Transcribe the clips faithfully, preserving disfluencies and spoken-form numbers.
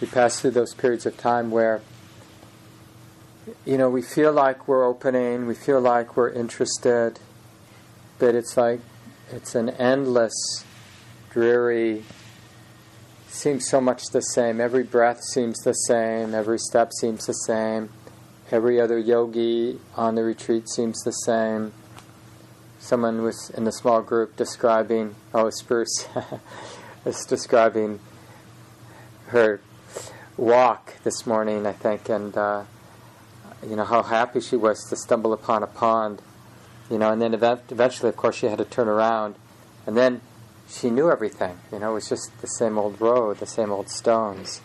we pass through those periods of time where, you know, we feel like we're opening, we feel like we're interested, but it's like it's an endless, dreary, seems so much the same. Every breath seems the same, every step seems the same, every other yogi on the retreat seems the same. Someone was in a small group describing, oh, Spruce was describing her walk this morning, I think, and uh, you know, how happy she was to stumble upon a pond, you know, and then event- eventually, of course, she had to turn around, and then she knew everything, you know, it was just the same old road, the same old stones,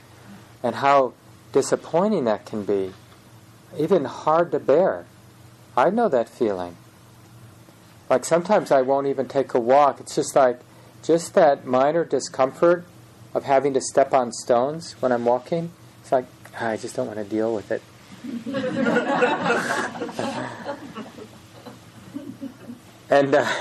and how disappointing that can be, even hard to bear. I know that feeling. Like sometimes I won't even take a walk. It's just like, just that minor discomfort of having to step on stones when I'm walking. It's like, ah, I just don't want to deal with it. and uh,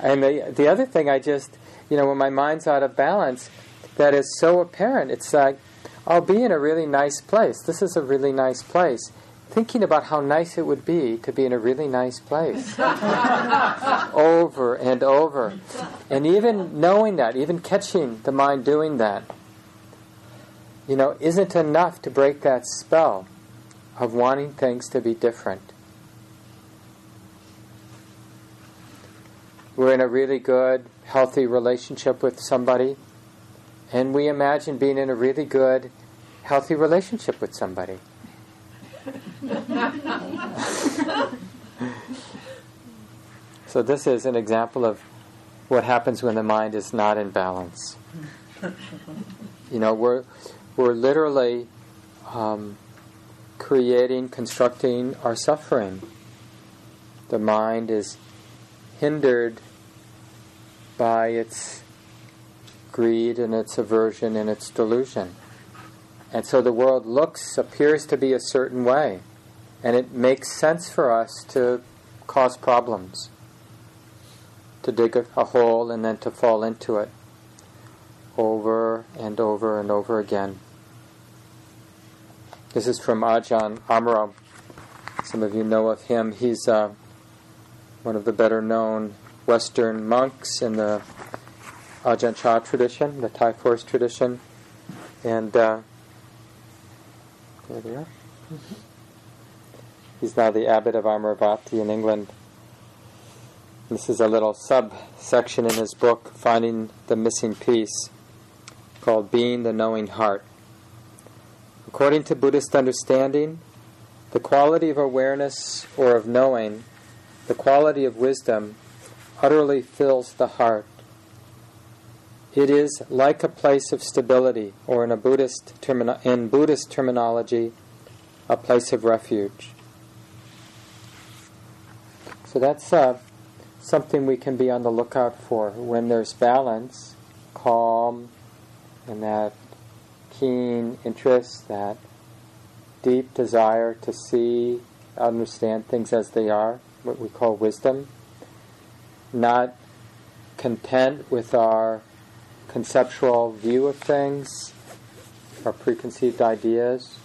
and the, the other thing I just, you know, when my mind's out of balance, that is so apparent. It's like, I'll be in a really nice place. This is a really nice place. Thinking about how nice it would be to be in a really nice place over and over. And even knowing that, even catching the mind doing that, you know, isn't enough to break that spell of wanting things to be different. We're in a really good, healthy relationship with somebody, and we imagine being in a really good, healthy relationship with somebody. So this is an example of what happens when the mind is not in balance. You know, we're we're literally um, creating, constructing our suffering. The mind is hindered by its greed and its aversion and its delusion. And so the world looks, appears to be a certain way. And it makes sense for us to cause problems, to dig a, a hole and then to fall into it over and over and over again. This is from Ajahn Amaro. Some of you know of him. He's uh, one of the better known Western monks in the Ajahn Chah tradition, the Thai forest tradition. And uh, there they are. Mm-hmm. He's now the abbot of Amaravati in England. This is a little subsection in his book, Finding the Missing Piece, called Being the Knowing Heart. According to Buddhist understanding, the quality of awareness or of knowing, the quality of wisdom, utterly fills the heart. It is like a place of stability, or in a Buddhist termino- in Buddhist terminology, a place of refuge. So that's uh, something we can be on the lookout for. When there's balance, calm, and that keen interest, that deep desire to see, understand things as they are, what we call wisdom, not content with our conceptual view of things, our preconceived ideas,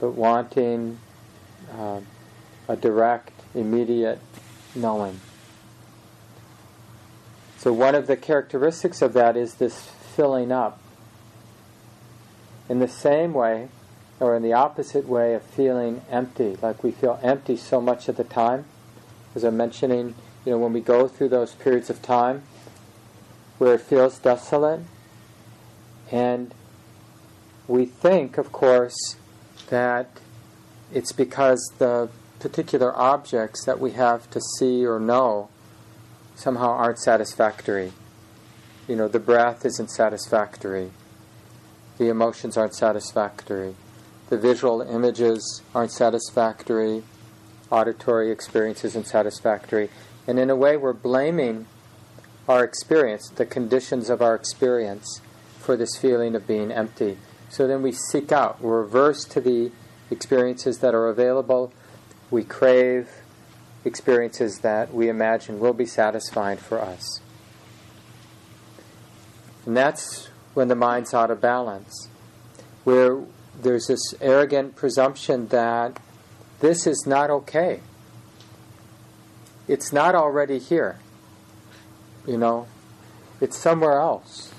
but wanting uh, a direct, immediate knowing. So one of the characteristics of that is this filling up. In the same way, or in the opposite way of feeling empty, like we feel empty so much of the time. As I'm mentioning, you know, when we go through those periods of time where it feels desolate, and we think, of course, that it's because the particular objects that we have to see or know somehow aren't satisfactory. You know, the breath isn't satisfactory. The emotions aren't satisfactory. The visual images aren't satisfactory. Auditory experience isn't satisfactory. And in a way, we're blaming our experience, the conditions of our experience, for this feeling of being empty. So then we seek out, we're averse to the experiences that are available. We crave experiences that we imagine will be satisfying for us. And that's when the mind's out of balance. where there's this arrogant presumption that this is not okay. It's not already here. You know, it's somewhere else,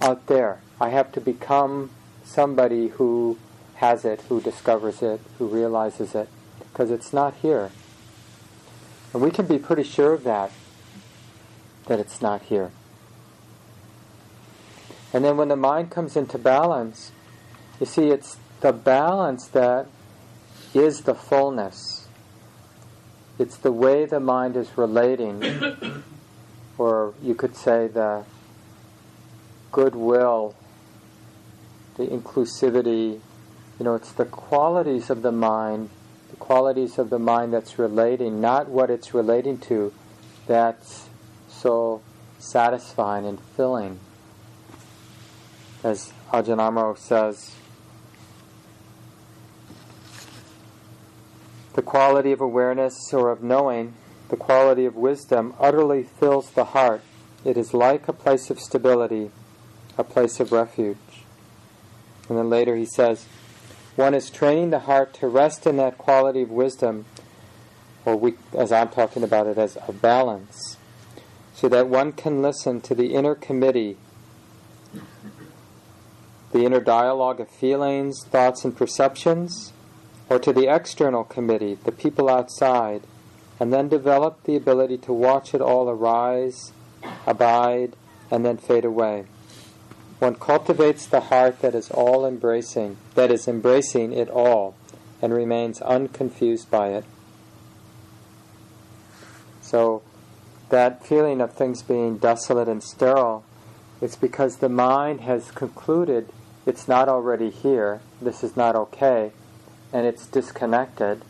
out there. I have to become somebody who has it, who discovers it, who realizes it, because it's not here. And we can be pretty sure of that, that it's not here. And then when the mind comes into balance, you see, it's the balance that is the fullness. It's the way the mind is relating, or you could say the goodwill, the inclusivity. You know, it's the qualities of the mind, the qualities of the mind that's relating, not what it's relating to, that's so satisfying and filling. As Ajahn Amaro says, the quality of awareness or of knowing, the quality of wisdom, utterly fills the heart. It is like a place of stability, a place of refuge. And then later he says, one is training the heart to rest in that quality of wisdom, or we, as I'm talking about it, as a balance, so that one can listen to the inner committee, the inner dialogue of feelings, thoughts, and perceptions, or to the external committee, the people outside, and then develop the ability to watch it all arise, abide, and then fade away. One cultivates the heart that is all embracing, that is embracing it all, and remains unconfused by it. So that feeling of things being desolate and sterile, it's because the mind has concluded it's not already here, this is not okay, and it's disconnected.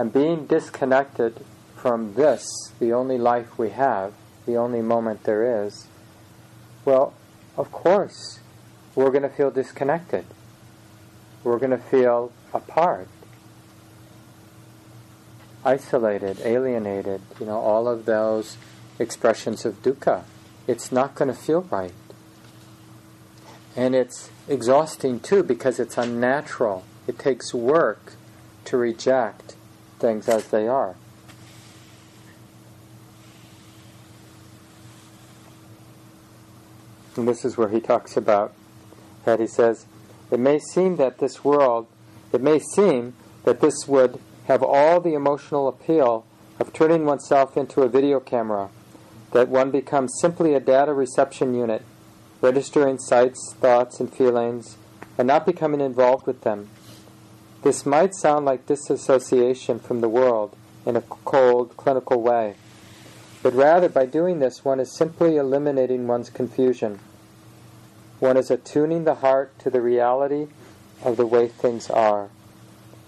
And being disconnected from this, the only life we have, the only moment there is, well, of course, we're going to feel disconnected. We're going to feel apart, isolated, alienated, you know, all of those expressions of dukkha. It's not going to feel right. And it's exhausting too, because it's unnatural. It takes work to reject things as they are. And this is where he talks about that. He says, it may seem that this world, it may seem that this would have all the emotional appeal of turning oneself into a video camera, that one becomes simply a data reception unit, registering sights, thoughts, and feelings, and not becoming involved with them. This might sound like disassociation from the world in a cold, clinical way, but rather, by doing this, one is simply eliminating one's confusion. One is attuning the heart to the reality of the way things are,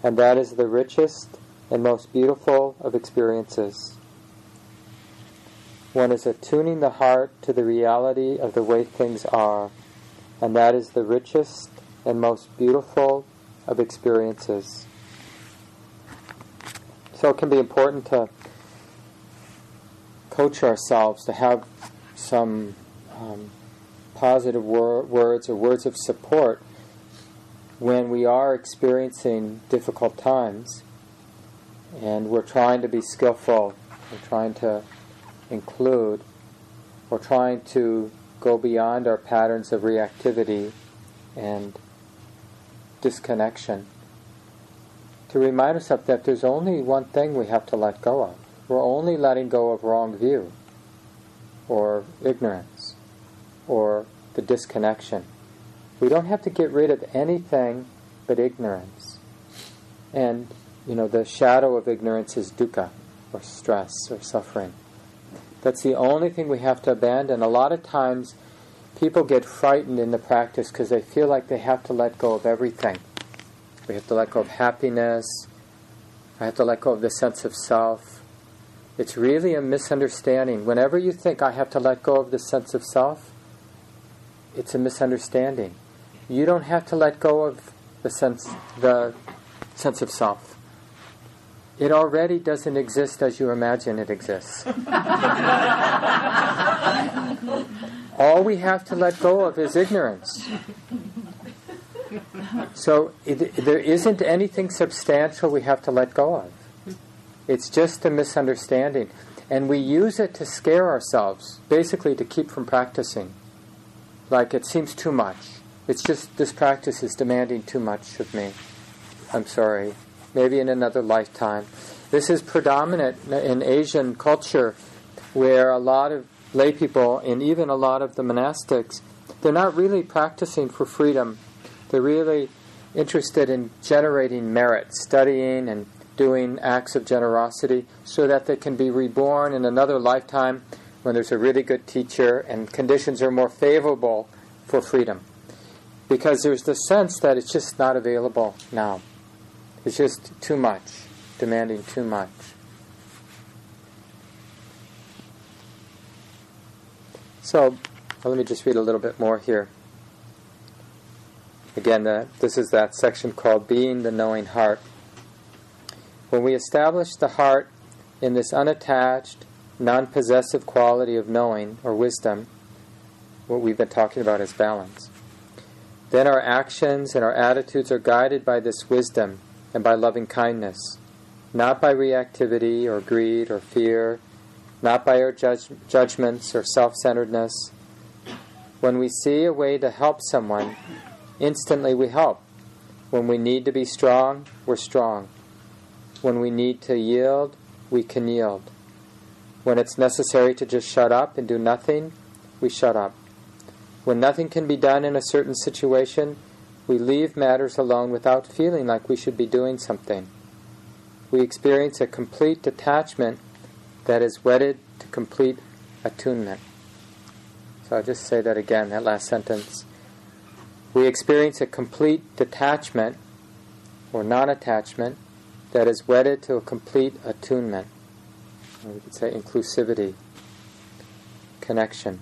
and that is the richest and most beautiful of experiences. One is attuning the heart to the reality of the way things are, and that is the richest and most beautiful of experiences. So it can be important to coach ourselves, to have some um, positive wor- words or words of support when we are experiencing difficult times, and we're trying to be skillful, we're trying to include, we're trying to go beyond our patterns of reactivity and disconnection, to remind ourselves that there's only one thing we have to let go of. We're only letting go of wrong view, or ignorance, or the disconnection. We don't have to get rid of anything but ignorance. And, you know, the shadow of ignorance is dukkha, or stress, or suffering. That's the only thing we have to abandon. A lot of times, people get frightened in the practice because they feel like they have to let go of everything. We have to let go of happiness. I have to let go of the sense of self. It's really a misunderstanding. Whenever you think, I have to let go of the sense of self, it's a misunderstanding. You don't have to let go of the sense, the sense of self. It already doesn't exist as you imagine it exists. All we have to let go of is ignorance. Uh-huh. So it, there isn't anything substantial we have to let go of. It's just a misunderstanding. And we use it to scare ourselves, basically to keep from practicing. Like it seems too much. It's just this practice is demanding too much of me. I'm sorry. Maybe in another lifetime. This is predominant in Asian culture, where a lot of lay people and even a lot of the monastics, they're not really practicing for freedom. They're really interested in generating merit, studying and doing acts of generosity so that they can be reborn in another lifetime when there's a really good teacher and conditions are more favorable for freedom. Because there's the sense that it's just not available now. It's just too much, demanding too much. So, well, let me just read a little bit more here. Again, the, this is that section called Being the Knowing Heart. When we establish the heart in this unattached, non-possessive quality of knowing or wisdom, what we've been talking about is balance, then our actions and our attitudes are guided by this wisdom and by loving kindness, not by reactivity or greed or fear, not by our judge, judgments or self-centeredness. When we see a way to help someone, instantly we help. When we need to be strong, we're strong. When we need to yield, we can yield. When it's necessary to just shut up and do nothing, we shut up. When nothing can be done in a certain situation, we leave matters alone without feeling like we should be doing something. We experience a complete detachment that is wedded to complete attunement. So I'll just say that again, that last sentence. We experience a complete detachment or non-attachment that is wedded to a complete attunement. Or we could say inclusivity, connection.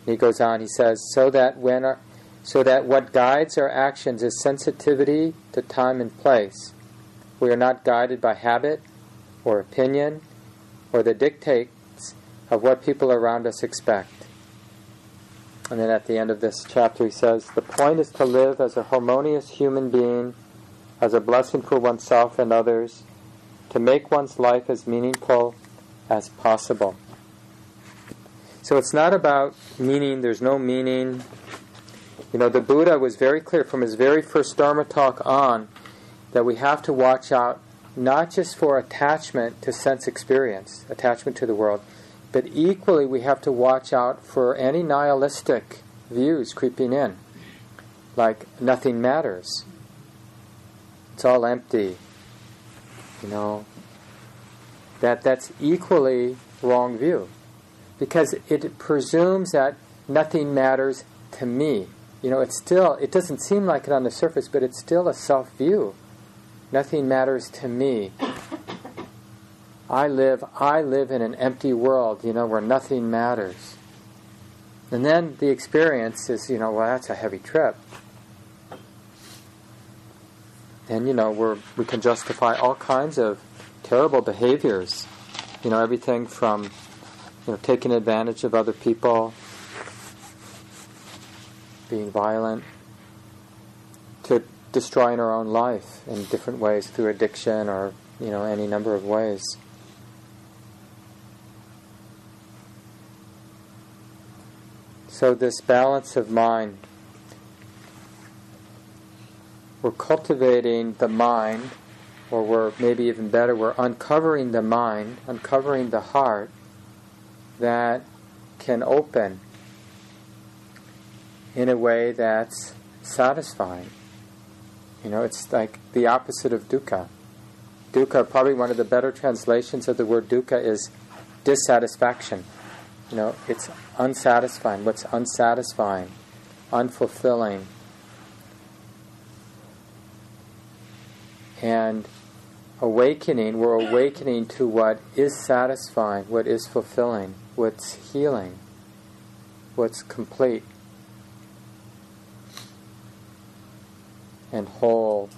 And he goes on, he says, so that when our, so that what guides our actions is sensitivity to time and place. We are not guided by habit or opinion or the dictates of what people around us expect. And then at the end of this chapter he says, the point is to live as a harmonious human being, as a blessing for oneself and others, to make one's life as meaningful as possible. So it's not about meaning, there's no meaning. You know, the Buddha was very clear from his very first Dharma talk on that we have to watch out not just for attachment to sense experience, attachment to the world, but equally we have to watch out for any nihilistic views creeping in, like nothing matters, it's all empty, you know, that that's equally wrong view, because it presumes that nothing matters to me. You know, it's still, it doesn't seem like it on the surface, but it's still a self-view. Nothing matters to me. I live, I live in an empty world, you know, where nothing matters. And then the experience is, you know, well, that's a heavy trip. And, you know, we're, we can justify all kinds of terrible behaviors. You know, everything from, you know, taking advantage of other people, being violent, to destroying our own life in different ways through addiction or, you know, any number of ways. So this balance of mind, we're cultivating the mind, or we're maybe even better, we're uncovering the mind, uncovering the heart that can open in a way that's satisfying. You know, it's like the opposite of dukkha. Dukkha, probably one of the better translations of the word dukkha is dissatisfaction. You know, it's unsatisfying, what's unsatisfying, unfulfilling. And awakening, we're awakening to what is satisfying, what is fulfilling, what's healing, what's complete and whole.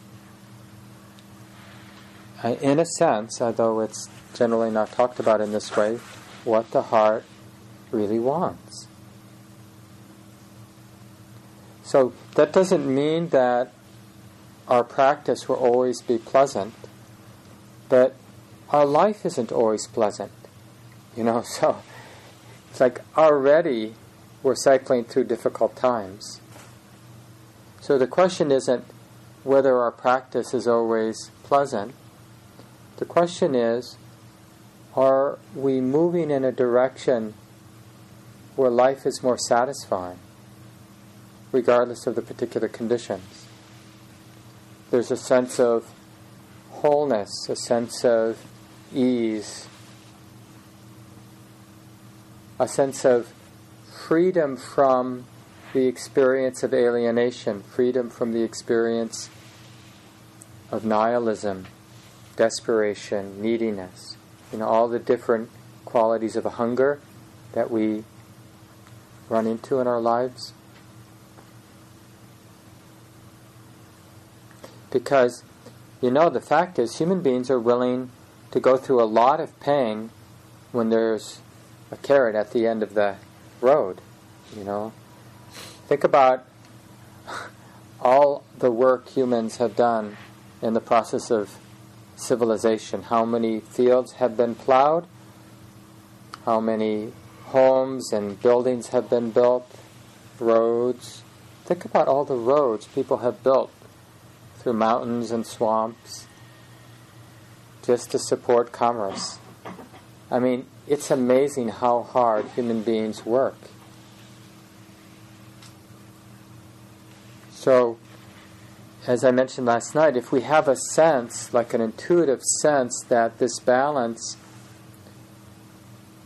In a sense, although it's generally not talked about in this way, what the heart really wants. So that doesn't mean that our practice will always be pleasant, but our life isn't always pleasant. You know, so it's like already we're cycling through difficult times. So the question isn't whether our practice is always pleasant. The question is, are we moving in a direction where life is more satisfying, regardless of the particular conditions? There's a sense of wholeness, a sense of ease, a sense of freedom from the experience of alienation, freedom from the experience of nihilism, desperation, neediness, you know, all the different qualities of hunger that we run into in our lives. Because, you know, the fact is human beings are willing to go through a lot of pain when there's a carrot at the end of the road, you know. Think about all the work humans have done in the process of civilization. How many fields have been plowed? How many homes and buildings have been built? Roads. Think about all the roads people have built through mountains and swamps just to support commerce. I mean, it's amazing how hard human beings work. So, as I mentioned last night, if we have a sense, like an intuitive sense, that this balance,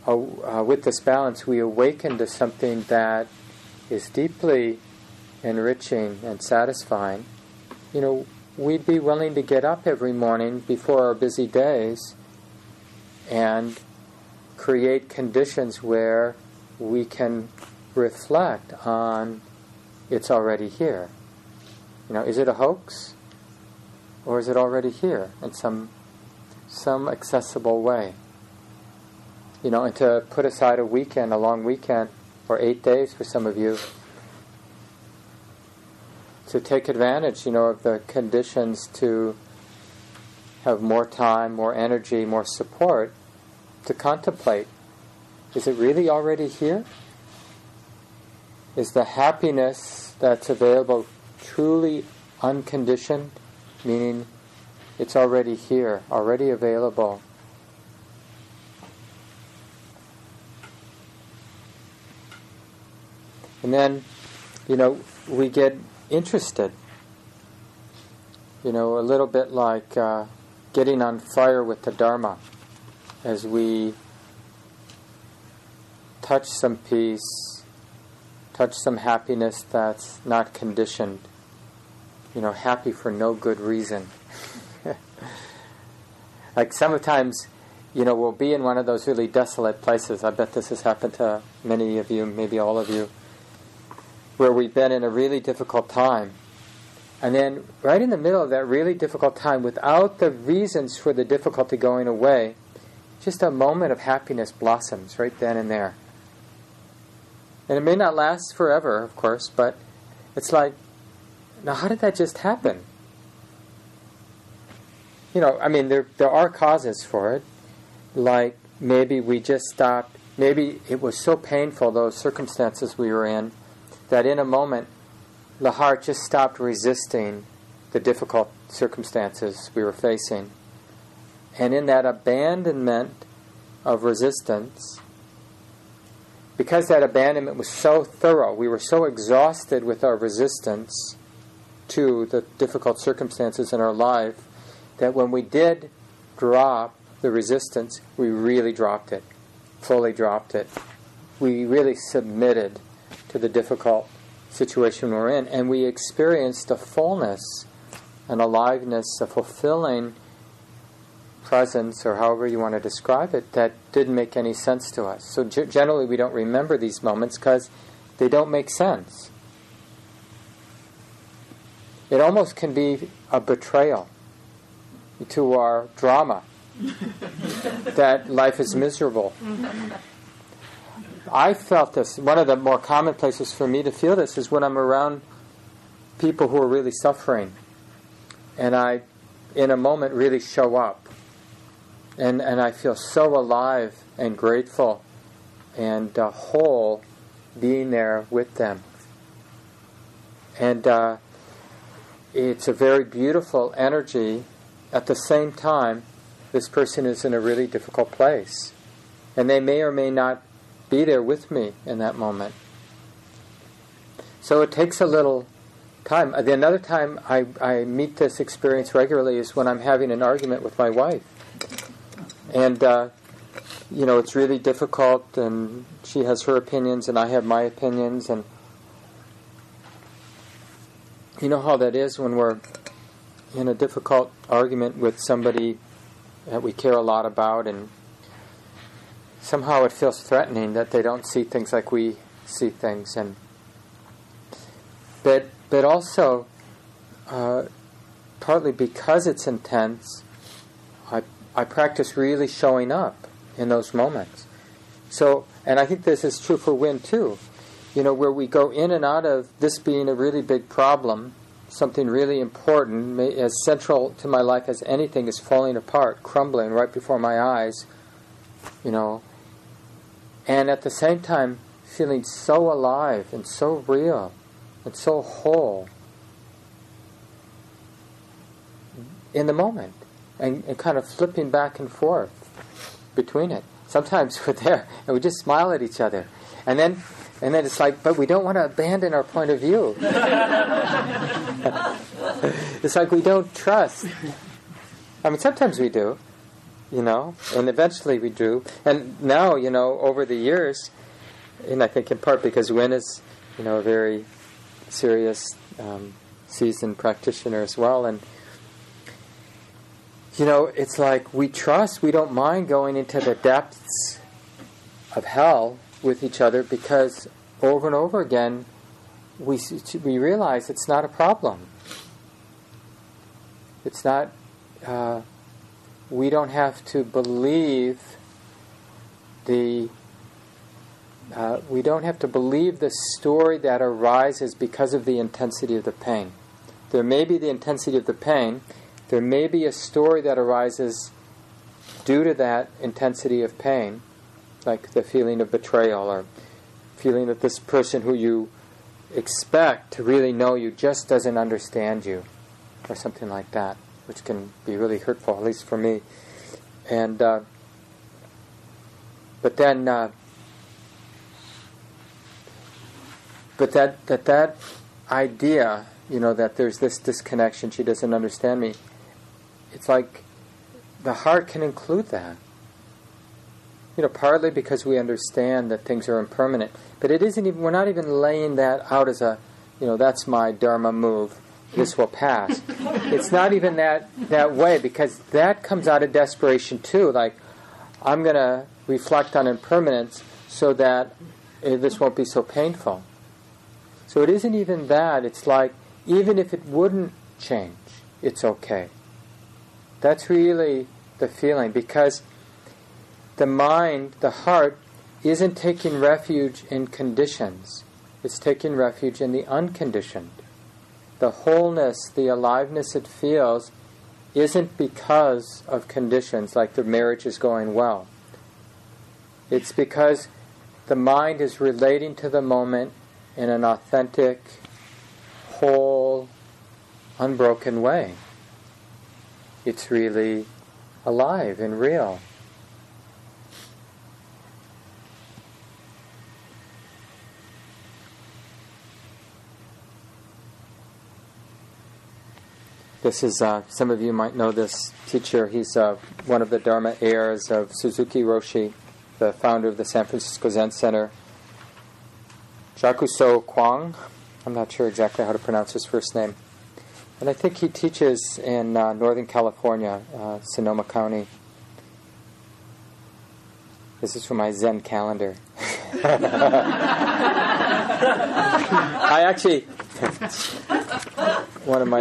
uh, uh, with this balance, we awaken to something that is deeply enriching and satisfying, you know, we'd be willing to get up every morning before our busy days and create conditions where we can reflect on it's already here. You know, is it a hoax, or is it already here in some some accessible way? You know, and to put aside a weekend, a long weekend, or eight days for some of you, to take advantage, you know, of the conditions to have more time, more energy, more support to contemplate. Is it really already here? Is the happiness that's available truly unconditioned, meaning it's already here, already available? And then, you know, we get interested. You know, a little bit like uh, getting on fire with the Dharma as we touch some peace, touch some happiness that's not conditioned. You know, happy for no good reason. Like sometimes, you know, we'll be in one of those really desolate places. I bet this has happened to many of you, maybe all of you, where we've been in a really difficult time. And then right in the middle of that really difficult time, without the reasons for the difficulty going away, just a moment of happiness blossoms right then and there. And it may not last forever, of course, but it's like, now how did that just happen? You know, I mean, there there are causes for it. Like maybe we just stopped, maybe it was so painful, those circumstances we were in, that in a moment, the heart just stopped resisting the difficult circumstances we were facing. And in that abandonment of resistance, because that abandonment was so thorough, we were so exhausted with our resistance to the difficult circumstances in our life, that when we did drop the resistance, we really dropped it, fully dropped it. We really submitted to the difficult situation we're in, and we experienced a fullness, an aliveness, a fulfilling presence, or however you want to describe it, that didn't make any sense to us. So g- generally we don't remember these moments because they don't make sense. It almost can be a betrayal to our drama that life is miserable. I felt this, one of the more common places for me to feel this is when I'm around people who are really suffering. and I, in a moment, really show up. And, and I feel so alive and grateful and uh, whole being there with them. And uh, it's a very beautiful energy. At the same time, this person is in a really difficult place. And they may or may not be there with me in that moment. So it takes a little time. Another time I, I meet this experience regularly is when I'm having an argument with my wife. And, uh, you know, it's really difficult, and she has her opinions, and I have my opinions. And you know how that is when we're in a difficult argument with somebody that we care a lot about, and somehow it feels threatening that they don't see things like we see things. And but but also, uh, partly because it's intense, I I practice really showing up in those moments. So, and I think this is true for Win too, you know, where we go in and out of this being a really big problem, something really important, as central to my life as anything is falling apart, crumbling right before my eyes, you know, and at the same time feeling so alive and so real and so whole in the moment, and, and kind of flipping back and forth between it. Sometimes we're there and we just smile at each other, and then and then it's like, but we don't want to abandon our point of view. It's like we don't trust. I mean, sometimes we do, you know, and eventually we do. And now, you know, over the years, and I think in part because Win is, you know, a very serious, um, seasoned practitioner as well, and, you know, it's like we trust, we don't mind going into the depths of hell with each other, because over and over again we we realize it's not a problem. It's not, uh, we don't have to believe the, uh, we don't have to believe the story that arises because of the intensity of the pain. There may be the intensity of the pain, there may be a story that arises due to that intensity of pain, like the feeling of betrayal, or feeling that this person who you expect to really know you just doesn't understand you, or something like that, which can be really hurtful, at least for me. And uh, but then, uh, but that that that idea, you know, that there's this disconnection, she doesn't understand me. It's like the heart can include that. You know, partly because we understand that things are impermanent, but it isn't even. We're not even laying that out as a, you know, that's my Dharma move, this will pass. It's not even that that way, because that comes out of desperation too. Like, I'm going to reflect on impermanence so that uh, this won't be so painful. So it isn't even that. It's like, even if it wouldn't change, it's okay. That's really the feeling, because the mind, the heart, isn't taking refuge in conditions. It's taking refuge in the unconditioned. The wholeness, the aliveness it feels isn't because of conditions, like the marriage is going well. It's because the mind is relating to the moment in an authentic, whole, unbroken way. It's really alive and real. This is, uh, some of you might know this teacher. He's uh, one of the Dharma heirs of Suzuki Roshi, the founder of the San Francisco Zen Center. Jakuso Kwang, I'm not sure exactly how to pronounce his first name. And I think he teaches in uh, Northern California, uh, Sonoma County. This is from my Zen calendar. I actually... one of my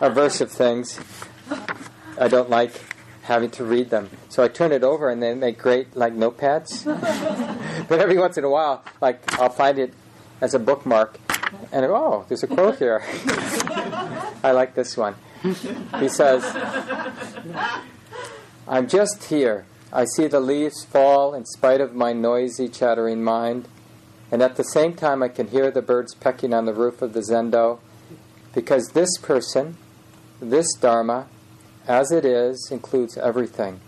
aversive things, I don't like having to read them. So I turn it over, and they make great, like, notepads. But every once in a while, like, I'll find it as a bookmark, and, oh, there's a quote here. I like this one. He says, I'm just here. I see the leaves fall in spite of my noisy, chattering mind, and at the same time I can hear the birds pecking on the roof of the zendo, because this person, this Dharma, as it is, includes everything.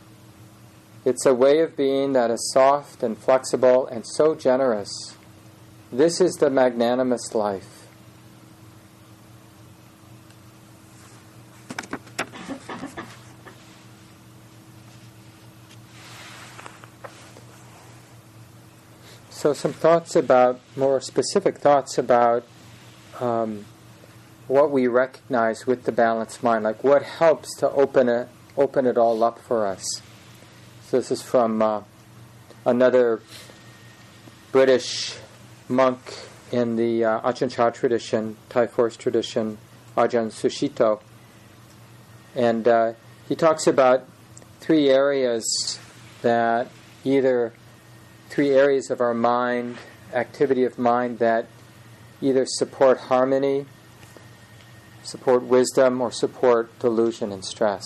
It's a way of being that is soft and flexible and so generous. This is the magnanimous life. So some thoughts about, more specific thoughts about um, what we recognize with the balanced mind, like what helps to open it, open it all up for us. So this is from uh, another British monk in the uh, Ajahn Chah tradition, Thai forest tradition, Ajahn Sushito. And uh, he talks about three areas that either... three areas of our mind, activity of mind, that either support harmony, support wisdom, or support delusion and stress.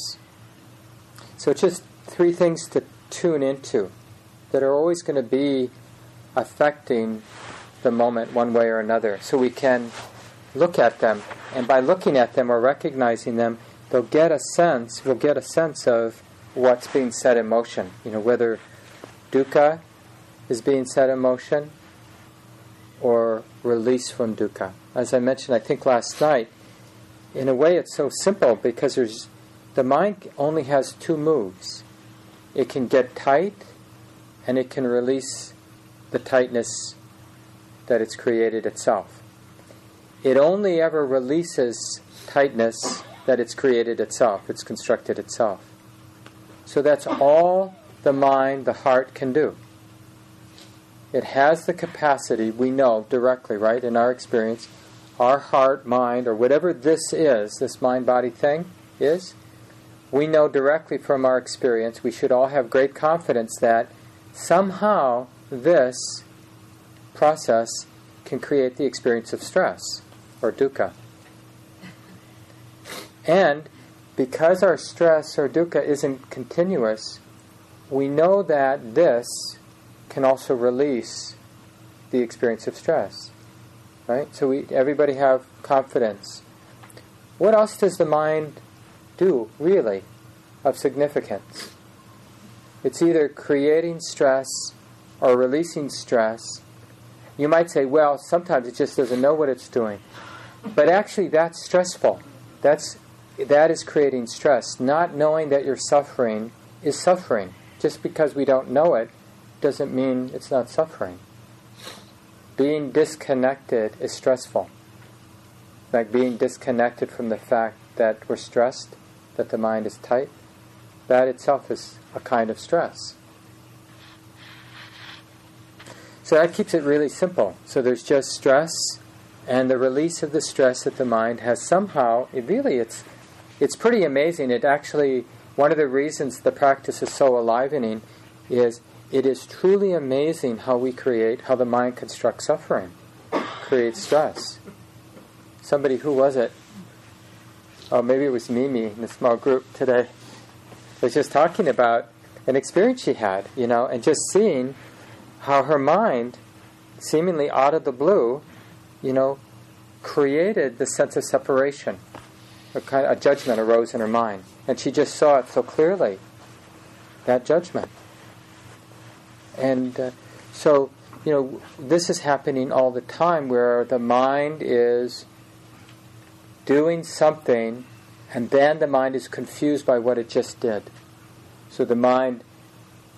So just three things to tune into that are always going to be affecting the moment one way or another. So we can look at them, and by looking at them or recognizing them, they'll get a sense, we'll get a sense of what's being set in motion. You know, whether dukkha is being set in motion, or release from dukkha. As I mentioned, I think last night, in a way it's so simple because there's, the mind only has two moves. It can get tight, and it can release the tightness that it's created itself. It only ever releases tightness that it's created itself, it's constructed itself. So that's all the mind, the heart can do. It has the capacity, we know directly, right, in our experience, our heart, mind, or whatever this is, this mind-body thing is, we know directly from our experience, we should all have great confidence that somehow this process can create the experience of stress, or dukkha. And because our stress or dukkha isn't continuous, we know that this can also release the experience of stress, right? So we, everybody have confidence. What else does the mind do, really, of significance? It's either creating stress or releasing stress. You might say, well, sometimes it just doesn't know what it's doing. But actually, that's stressful. That's, that is creating stress. Not knowing that you're suffering is suffering. Just because we don't know it doesn't mean it's not suffering. Being disconnected is stressful. Like being disconnected from the fact that we're stressed, that the mind is tight, that itself is a kind of stress. So that keeps it really simple. So there's just stress and the release of the stress that the mind has somehow, it really, it's, it's pretty amazing. It actually, one of the reasons the practice is so enlivening is it is truly amazing how we create, how the mind constructs suffering, creates stress. Somebody, who was it? Oh, maybe it was Mimi in a small group today. Was just talking about an experience she had, you know, and just seeing how her mind, seemingly out of the blue, you know, created the sense of separation. A, kind of, a judgment arose in her mind, and she just saw it so clearly, that judgment. And uh, so, you know, this is happening all the time where the mind is doing something and then the mind is confused by what it just did. So the mind,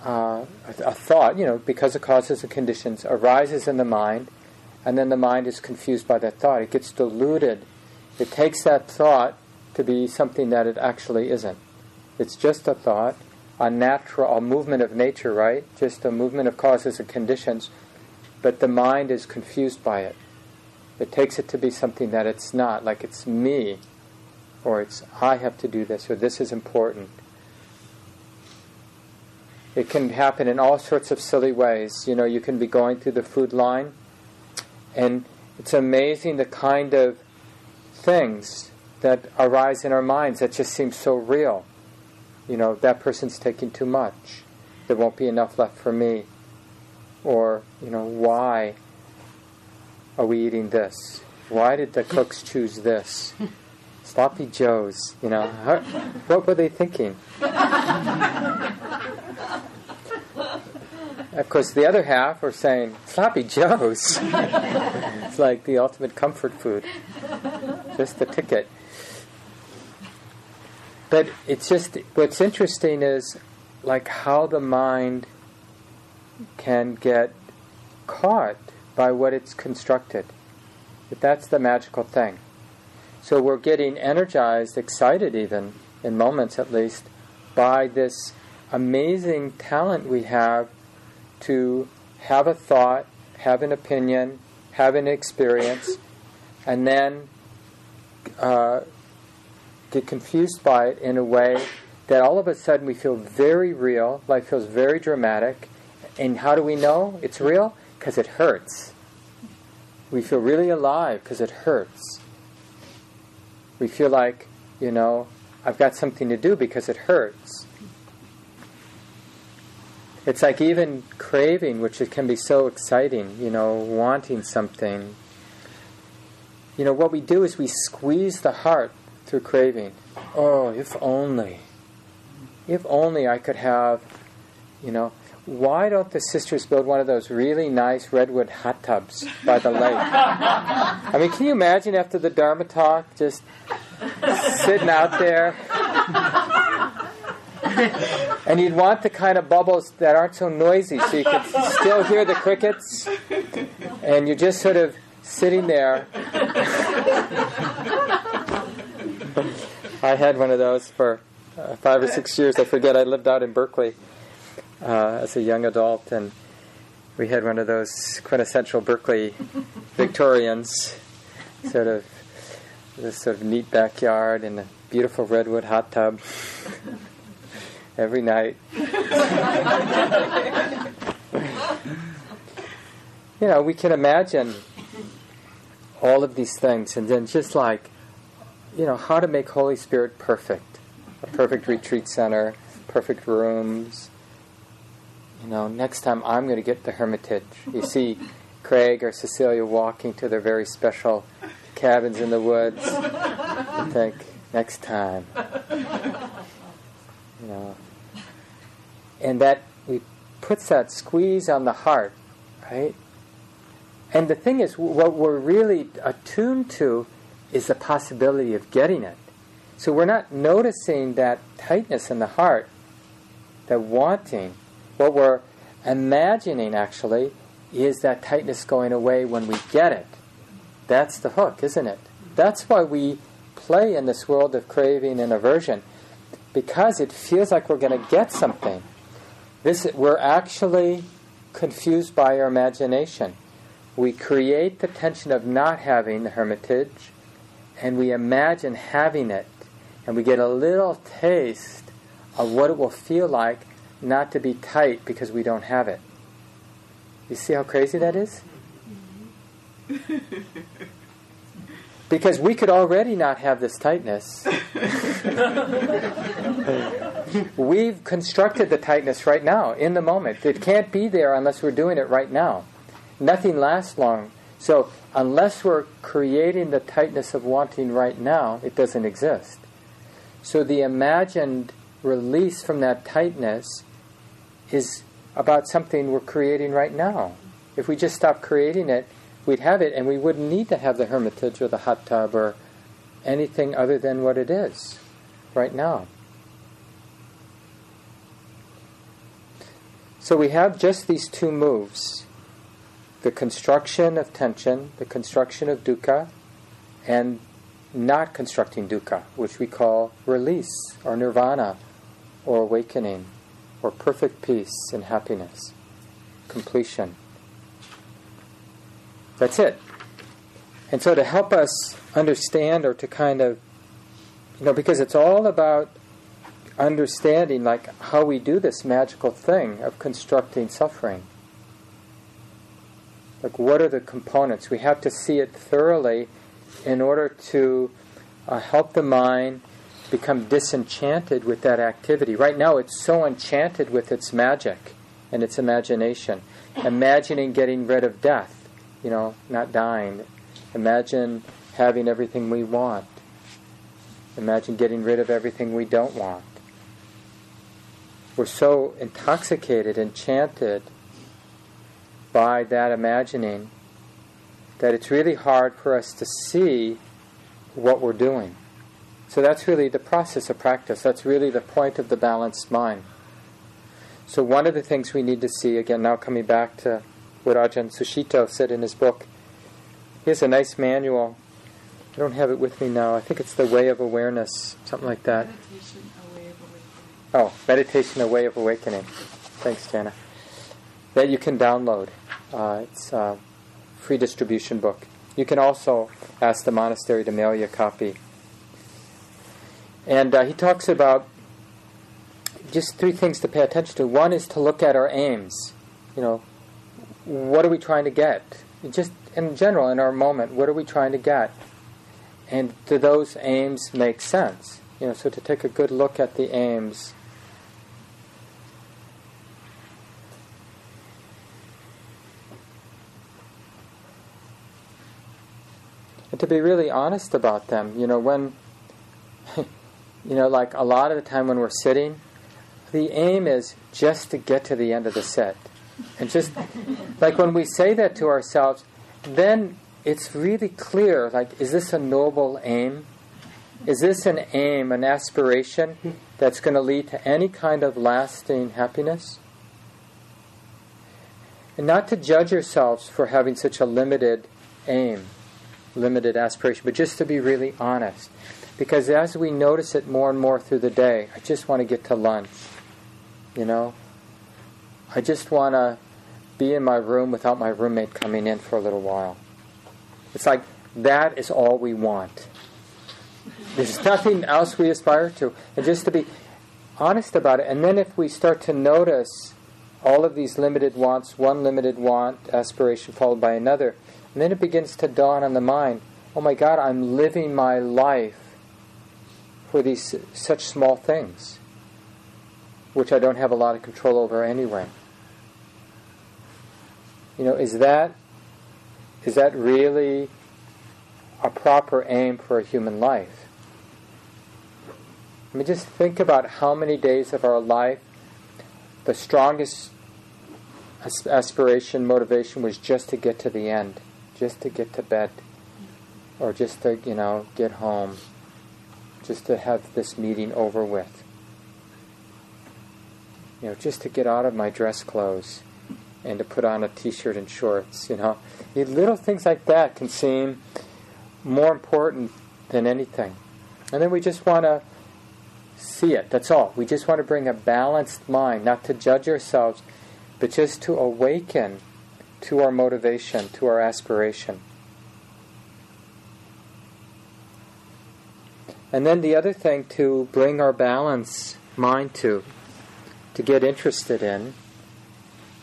uh, a thought, you know, because of causes and conditions, arises in the mind and then the mind is confused by that thought. It gets diluted. It takes that thought to be something that it actually isn't. It's just a thought. A natural, a movement of nature, right? Just a movement of causes and conditions, but the mind is confused by it. It takes it to be something that it's not, like it's me, or it's I have to do this, or this is important. It can happen in all sorts of silly ways. You know, you can be going through the food line, and it's amazing the kind of things that arise in our minds that just seem so real. You know, that person's taking too much. There won't be enough left for me. Or, you know, why are we eating this? Why did the cooks choose this? Sloppy Joes, you know. How, what were they thinking? Of course, the other half are saying, Sloppy Joes. It's like the ultimate comfort food. Just the ticket. But it's just, what's interesting is like how the mind can get caught by what it's constructed. But that's the magical thing. So we're getting energized, excited even, in moments at least, by this amazing talent we have to have a thought, have an opinion, have an experience, and then uh, get confused by it in a way that all of a sudden we feel very real, life feels very dramatic. And how do we know it's real? Because it hurts. We feel really alive because it hurts. We feel like, you know, I've got something to do because it hurts. It's like even craving, which it can be so exciting, you know, wanting something. You know, what we do is we squeeze the heart through craving. Oh, if only. If only I could have, you know... Why don't the sisters build one of those really nice redwood hot tubs by the lake? I mean, can you imagine after the Dharma talk, just sitting out there? And you'd want the kind of bubbles that aren't so noisy, so you could still hear the crickets. And you're just sort of sitting there. I had one of those for uh, five or six years. I forget, I lived out in Berkeley. Uh, as a young adult, and we had one of those quintessential Berkeley Victorians, sort of this sort of neat backyard and a beautiful redwood hot tub every night. You know, we can imagine all of these things, and then just like, you know, how to make Holy Spirit perfect, a perfect retreat center, perfect rooms. You know, next time I'm going to get the hermitage. You see Craig or Cecilia walking to their very special cabins in the woods. You think, next time. You know. And that we puts that squeeze on the heart, right? And the thing is, what we're really attuned to is the possibility of getting it. So we're not noticing that tightness in the heart, that wanting. What we're imagining, actually, is that tightness going away when we get it. That's the hook, isn't it? That's why we play in this world of craving and aversion, because it feels like we're going to get something. This, we're actually confused by our imagination. We create the tension of not having the hermitage, and we imagine having it, and we get a little taste of what it will feel like not to be tight because we don't have it. You see how crazy that is? Because we could already not have this tightness. We've constructed the tightness right now, in the moment. It can't be there unless we're doing it right now. Nothing lasts long. So unless we're creating the tightness of wanting right now, it doesn't exist. So the imagined release from that tightness is about something we're creating right now. If we just stopped creating it, we'd have it, and we wouldn't need to have the hermitage or the hot tub or anything other than what it is right now. So we have just these two moves, the construction of tension, the construction of dukkha, and not constructing dukkha, which we call release or nirvana, or awakening, or perfect peace and happiness, completion. That's it. And so to help us understand, or to kind of, you know, because it's all about understanding like how we do this magical thing of constructing suffering. Like what are the components? We have to see it thoroughly in order to uh, help the mind become disenchanted with that activity. Right now it's so enchanted with its magic and its imagination. Imagining getting rid of death, you know, not dying. Imagine having everything we want. Imagine getting rid of everything we don't want. We're so intoxicated, enchanted by that imagining that it's really hard for us to see what we're doing. So that's really the process of practice. That's really the point of the balanced mind. So one of the things we need to see, again, now coming back to what Ajahn Sushito said in his book, he has a nice manual. I don't have it with me now. I think it's the Way of Awareness, something like that. Meditation, a Way of Awakening. Oh, Meditation, a Way of Awakening. Thanks, Jana. That you can download. Uh, it's a free distribution book. You can also ask the monastery to mail you a copy. And uh, he talks about just three things to pay attention to. One is to look at our aims. You know, what are we trying to get? Just in general, in our moment, what are we trying to get? And do those aims make sense? You know, so to take a good look at the aims. And to be really honest about them. You know, when, you know, like a lot of the time when we're sitting, the aim is just to get to the end of the set. And just, like when we say that to ourselves, then it's really clear, like, is this a noble aim? Is this an aim, an aspiration that's going to lead to any kind of lasting happiness? And not to judge yourselves for having such a limited aim, limited aspiration, but just to be really honest. Because as we notice it more and more through the day, I just want to get to lunch, you know? I just want to be in my room without my roommate coming in for a little while. It's like, that is all we want. There's nothing else we aspire to. And just to be honest about it. And then if we start to notice all of these limited wants, one limited want, aspiration followed by another, and then it begins to dawn on the mind, oh my God, I'm living my life for these such small things, which I don't have a lot of control over anyway. You know, is that... Is that really a proper aim for a human life? I mean, just think about how many days of our life the strongest aspiration, motivation was just to get to the end, just to get to bed, or just to, you know, get home, just to have this meeting over with. You know, just to get out of my dress clothes and to put on a t-shirt and shorts, you know. Little things like that can seem more important than anything. And then we just want to see it, that's all. We just want to bring a balanced mind, not to judge ourselves, but just to awaken to our motivation, to our aspiration. And then the other thing to bring our balanced mind to, to get interested in,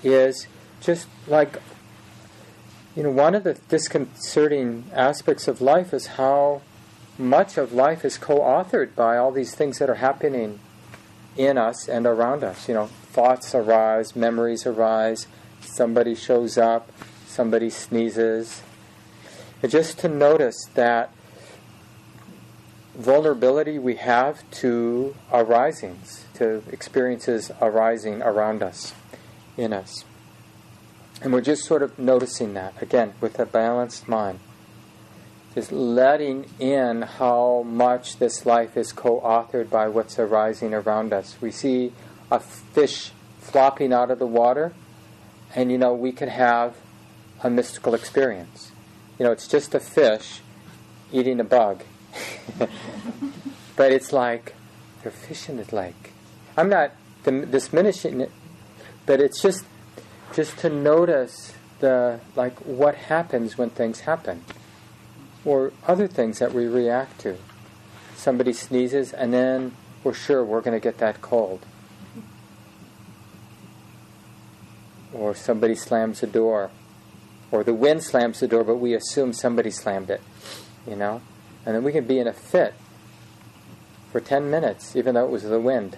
is just like, you know, one of the disconcerting aspects of life is how much of life is co-authored by all these things that are happening in us and around us. You know, thoughts arise, memories arise, somebody shows up, somebody sneezes. And just to notice that vulnerability we have to arisings, to experiences arising around us, in us. And we're just sort of noticing that, again, with a balanced mind. Just letting in how much this life is co-authored by what's arising around us. We see a fish flopping out of the water, and, you know, we could have a mystical experience. You know, it's just a fish eating a bug. But it's like, there are fish in the lake. I'm not diminishing it, but it's just just to notice the like what happens when things happen, or other things that we react to. Somebody sneezes, and then we're sure we're going to get that cold. Or somebody slams a door, or the wind slams the door, but we assume somebody slammed it. You know, And then we can be in a fit for ten minutes, even though it was the wind.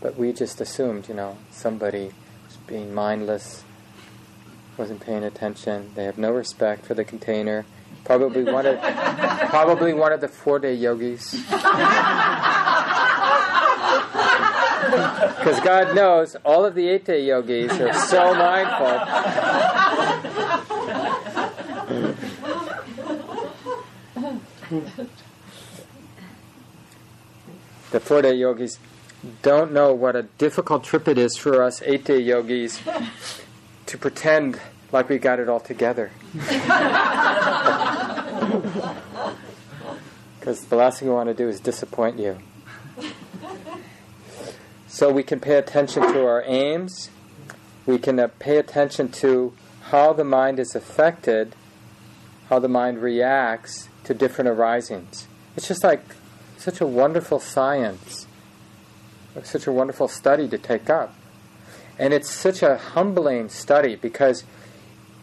But we just assumed, you know, somebody was being mindless, wasn't paying attention. They have no respect for the container. Probably one of, probably one of the four-day yogis. Because God knows all of the eight-day yogis are so mindful. The four-day yogis don't know what a difficult trip it is for us eight-day yogis to pretend like we got it all together. Because the last thing we want to do is disappoint you. So we can pay attention to our aims. We can uh, pay attention to how the mind is affected, how the mind reacts to different arisings. It's just like such a wonderful science, such a wonderful study to take up. And it's such a humbling study because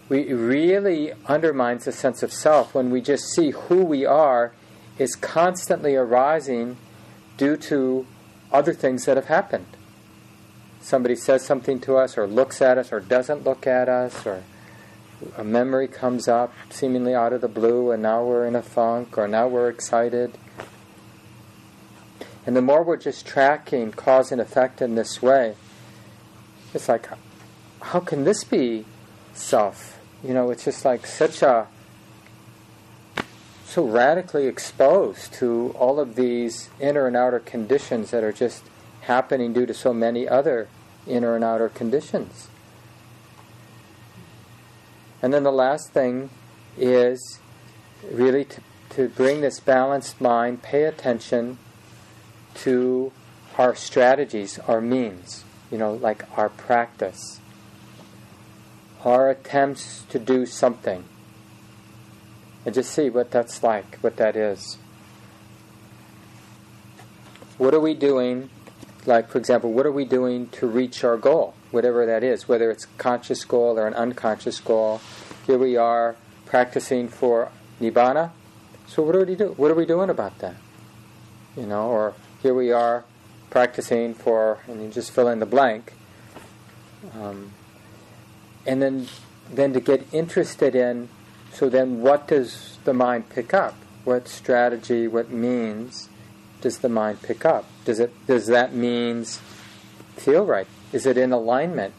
we, it really undermines the sense of self when we just see who we are is constantly arising due to other things that have happened. Somebody says something to us, or looks at us, or doesn't look at us, or a memory comes up seemingly out of the blue, and now we're in a funk, or now we're excited. And the more we're just tracking cause and effect in this way, it's like, how can this be self? You know, it's just like such a, so radically exposed to all of these inner and outer conditions that are just happening due to so many other inner and outer conditions. And then the last thing is really to, to bring this balanced mind, pay attention to our strategies, our means, you know, like our practice, our attempts to do something. And just see what that's like, what that is. What are we doing? Like, for example, what are we doing to reach our goal, whatever that is, whether it's a conscious goal or an unconscious goal. Here we are practicing for Nibbana. So what are we do? What are we doing about that? You know, or here we are practicing for, and you just fill in the blank. Um, and then, then to get interested in, so then what does the mind pick up? What strategy, what means does the mind pick up? Does it? Does that means feel right? Is it in alignment?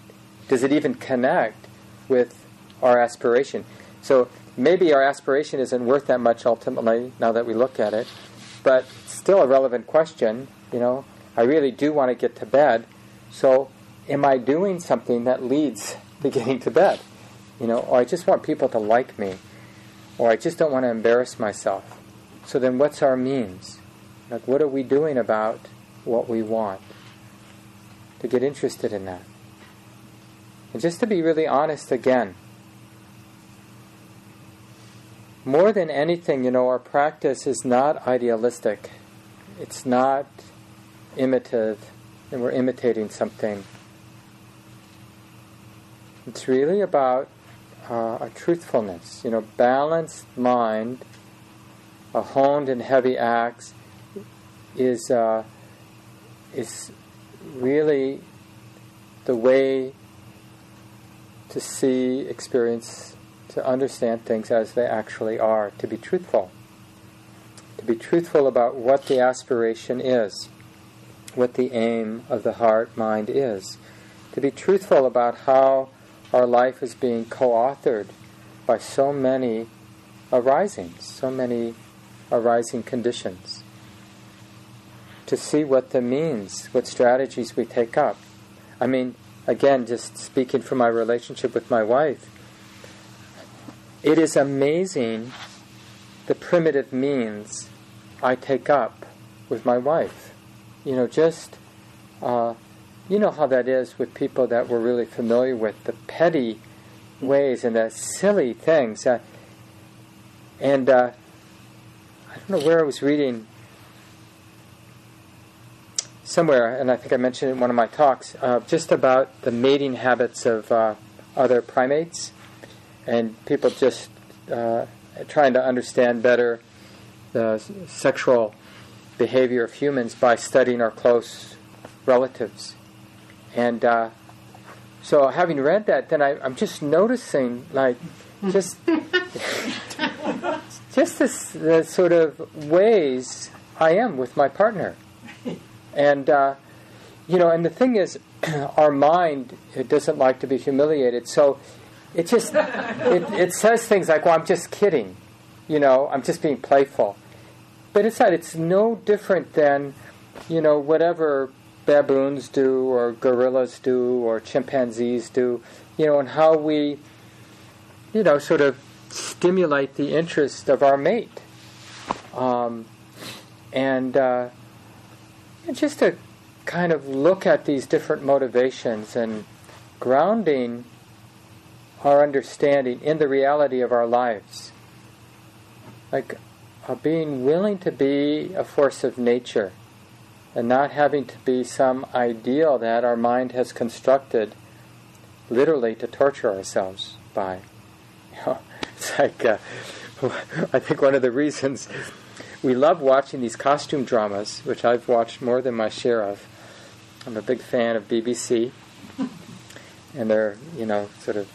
Does it even connect with our aspiration? So maybe our aspiration isn't worth that much ultimately, now that we look at it, but still a relevant question. You know, I really do want to get to bed, so am I doing something that leads to getting to bed? You know, or I just want people to like me, or I just don't want to embarrass myself. So then what's our means? Like, what are we doing about what we want? To get interested in that. And just to be really honest again. More than anything, you know, our practice is not idealistic. It's not imitative, and we're imitating something. It's really about Uh, a truthfulness, you know, balanced mind, a honed and heavy axe is uh, is really the way to see, experience, to understand things as they actually are, to be truthful, to be truthful about what the aspiration is, what the aim of the heart mind is, to be truthful about how our life is being co-authored by so many arisings, so many arising conditions. To see what the means, what strategies we take up. I mean, again, just speaking from my relationship with my wife, it is amazing the primitive means I take up with my wife. You know, just Uh, You know how that is with people that we're really familiar with, the petty ways and the silly things. Uh, and uh, I don't know where I was reading somewhere, and I think I mentioned it in one of my talks, uh, just about the mating habits of uh, other primates and people just uh, trying to understand better the sexual behavior of humans by studying our close relatives. And uh, so having read that, then I, I'm just noticing, like, just just this, the sort of ways I am with my partner. And, uh, you know, and the thing is, our mind, it doesn't like to be humiliated, so it just, it, it says things like, well, I'm just kidding, you know, I'm just being playful. But inside, it's no different than, you know, whatever baboons do or gorillas do or chimpanzees do, you know, and how we, you know, sort of stimulate the interest of our mate. Um, and uh, just to kind of look at these different motivations and grounding our understanding in the reality of our lives. Like uh, being willing to be a force of nature and not having to be some ideal that our mind has constructed literally to torture ourselves by. You know, it's like, uh, I think one of the reasons we love watching these costume dramas, which I've watched more than my share of. I'm a big fan of B B C and their, you know, sort of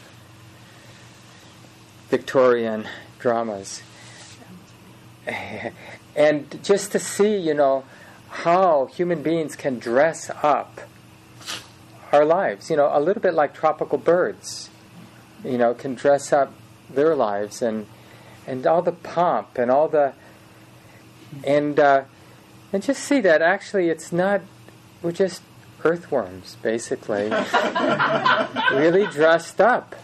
Victorian dramas. And just to see, you know, how human beings can dress up our lives, you know, a little bit like tropical birds, you know, can dress up their lives and and all the pomp and all the and uh, and just see that actually it's not, we're just earthworms basically, really dressed up,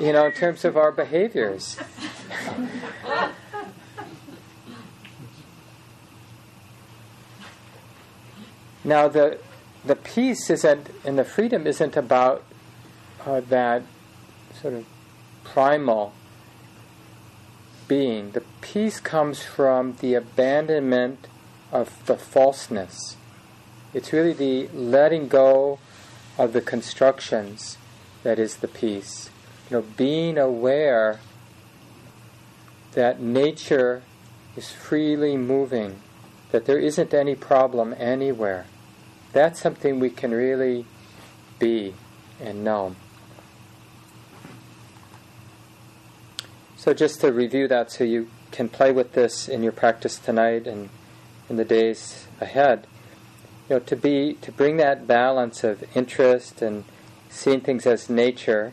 you know, in terms of our behaviors. Now, the the peace isn't, and the freedom isn't about uh, that sort of primal being. The peace comes from the abandonment of the falseness. It's really the letting go of the constructions that is the peace. You know, being aware that nature is freely moving, that there isn't any problem anywhere. That's something we can really be and know. So just to review that so you can play with this in your practice tonight and in the days ahead, you know, to be, to bring that balance of interest and seeing things as nature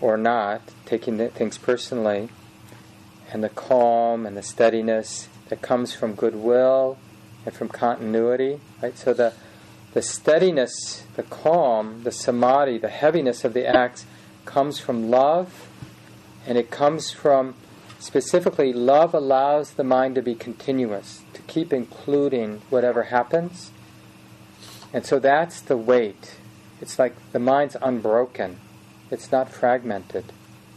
or not, taking things personally, and the calm and the steadiness that comes from goodwill and from continuity, right? So the the steadiness, the calm, the samadhi, the heaviness of the acts comes from love, and it comes from, specifically, love allows the mind to be continuous, to keep including whatever happens. And so that's the weight. It's like the mind's unbroken. It's not fragmented.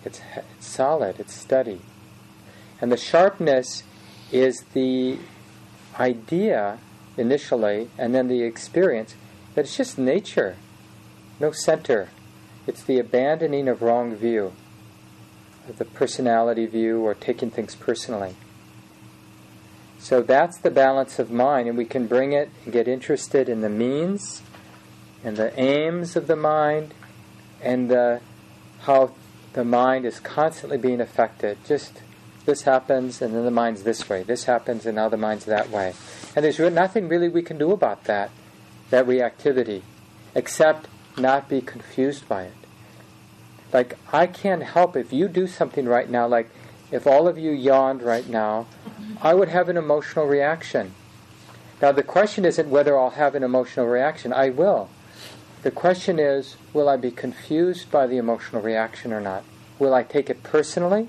It's, it's solid. It's steady. And the sharpness is the idea initially, and then the experience, that it's just nature, no center. It's the abandoning of wrong view, of the personality view, or taking things personally. So that's the balance of mind, and we can bring it and get interested in the means and the aims of the mind and the, how the mind is constantly being affected. Just this happens, and then the mind's this way. This happens, and now the mind's that way. And there's nothing really we can do about that, that reactivity, except not be confused by it. Like, I can't help if you do something right now, like if all of you yawned right now, I would have an emotional reaction. Now, the question isn't whether I'll have an emotional reaction. I will. The question is, will I be confused by the emotional reaction or not? Will I take it personally?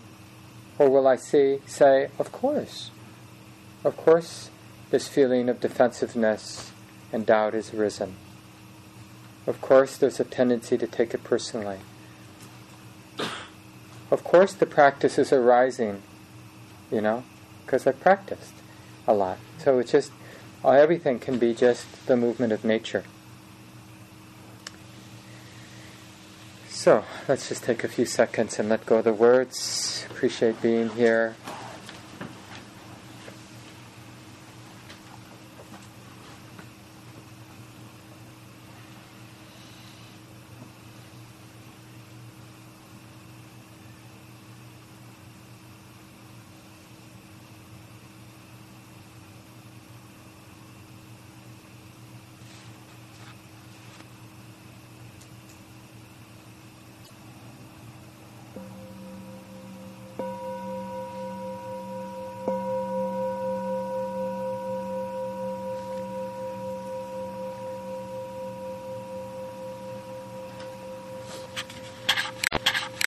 Or will I say, say, of course. Of course, this feeling of defensiveness and doubt has arisen. Of course, there's a tendency to take it personally. Of course the practice is arising, you know, because I've practiced a lot. So it's just, everything can be just the movement of nature. So let's just take a few seconds and let go of the words. Appreciate being here.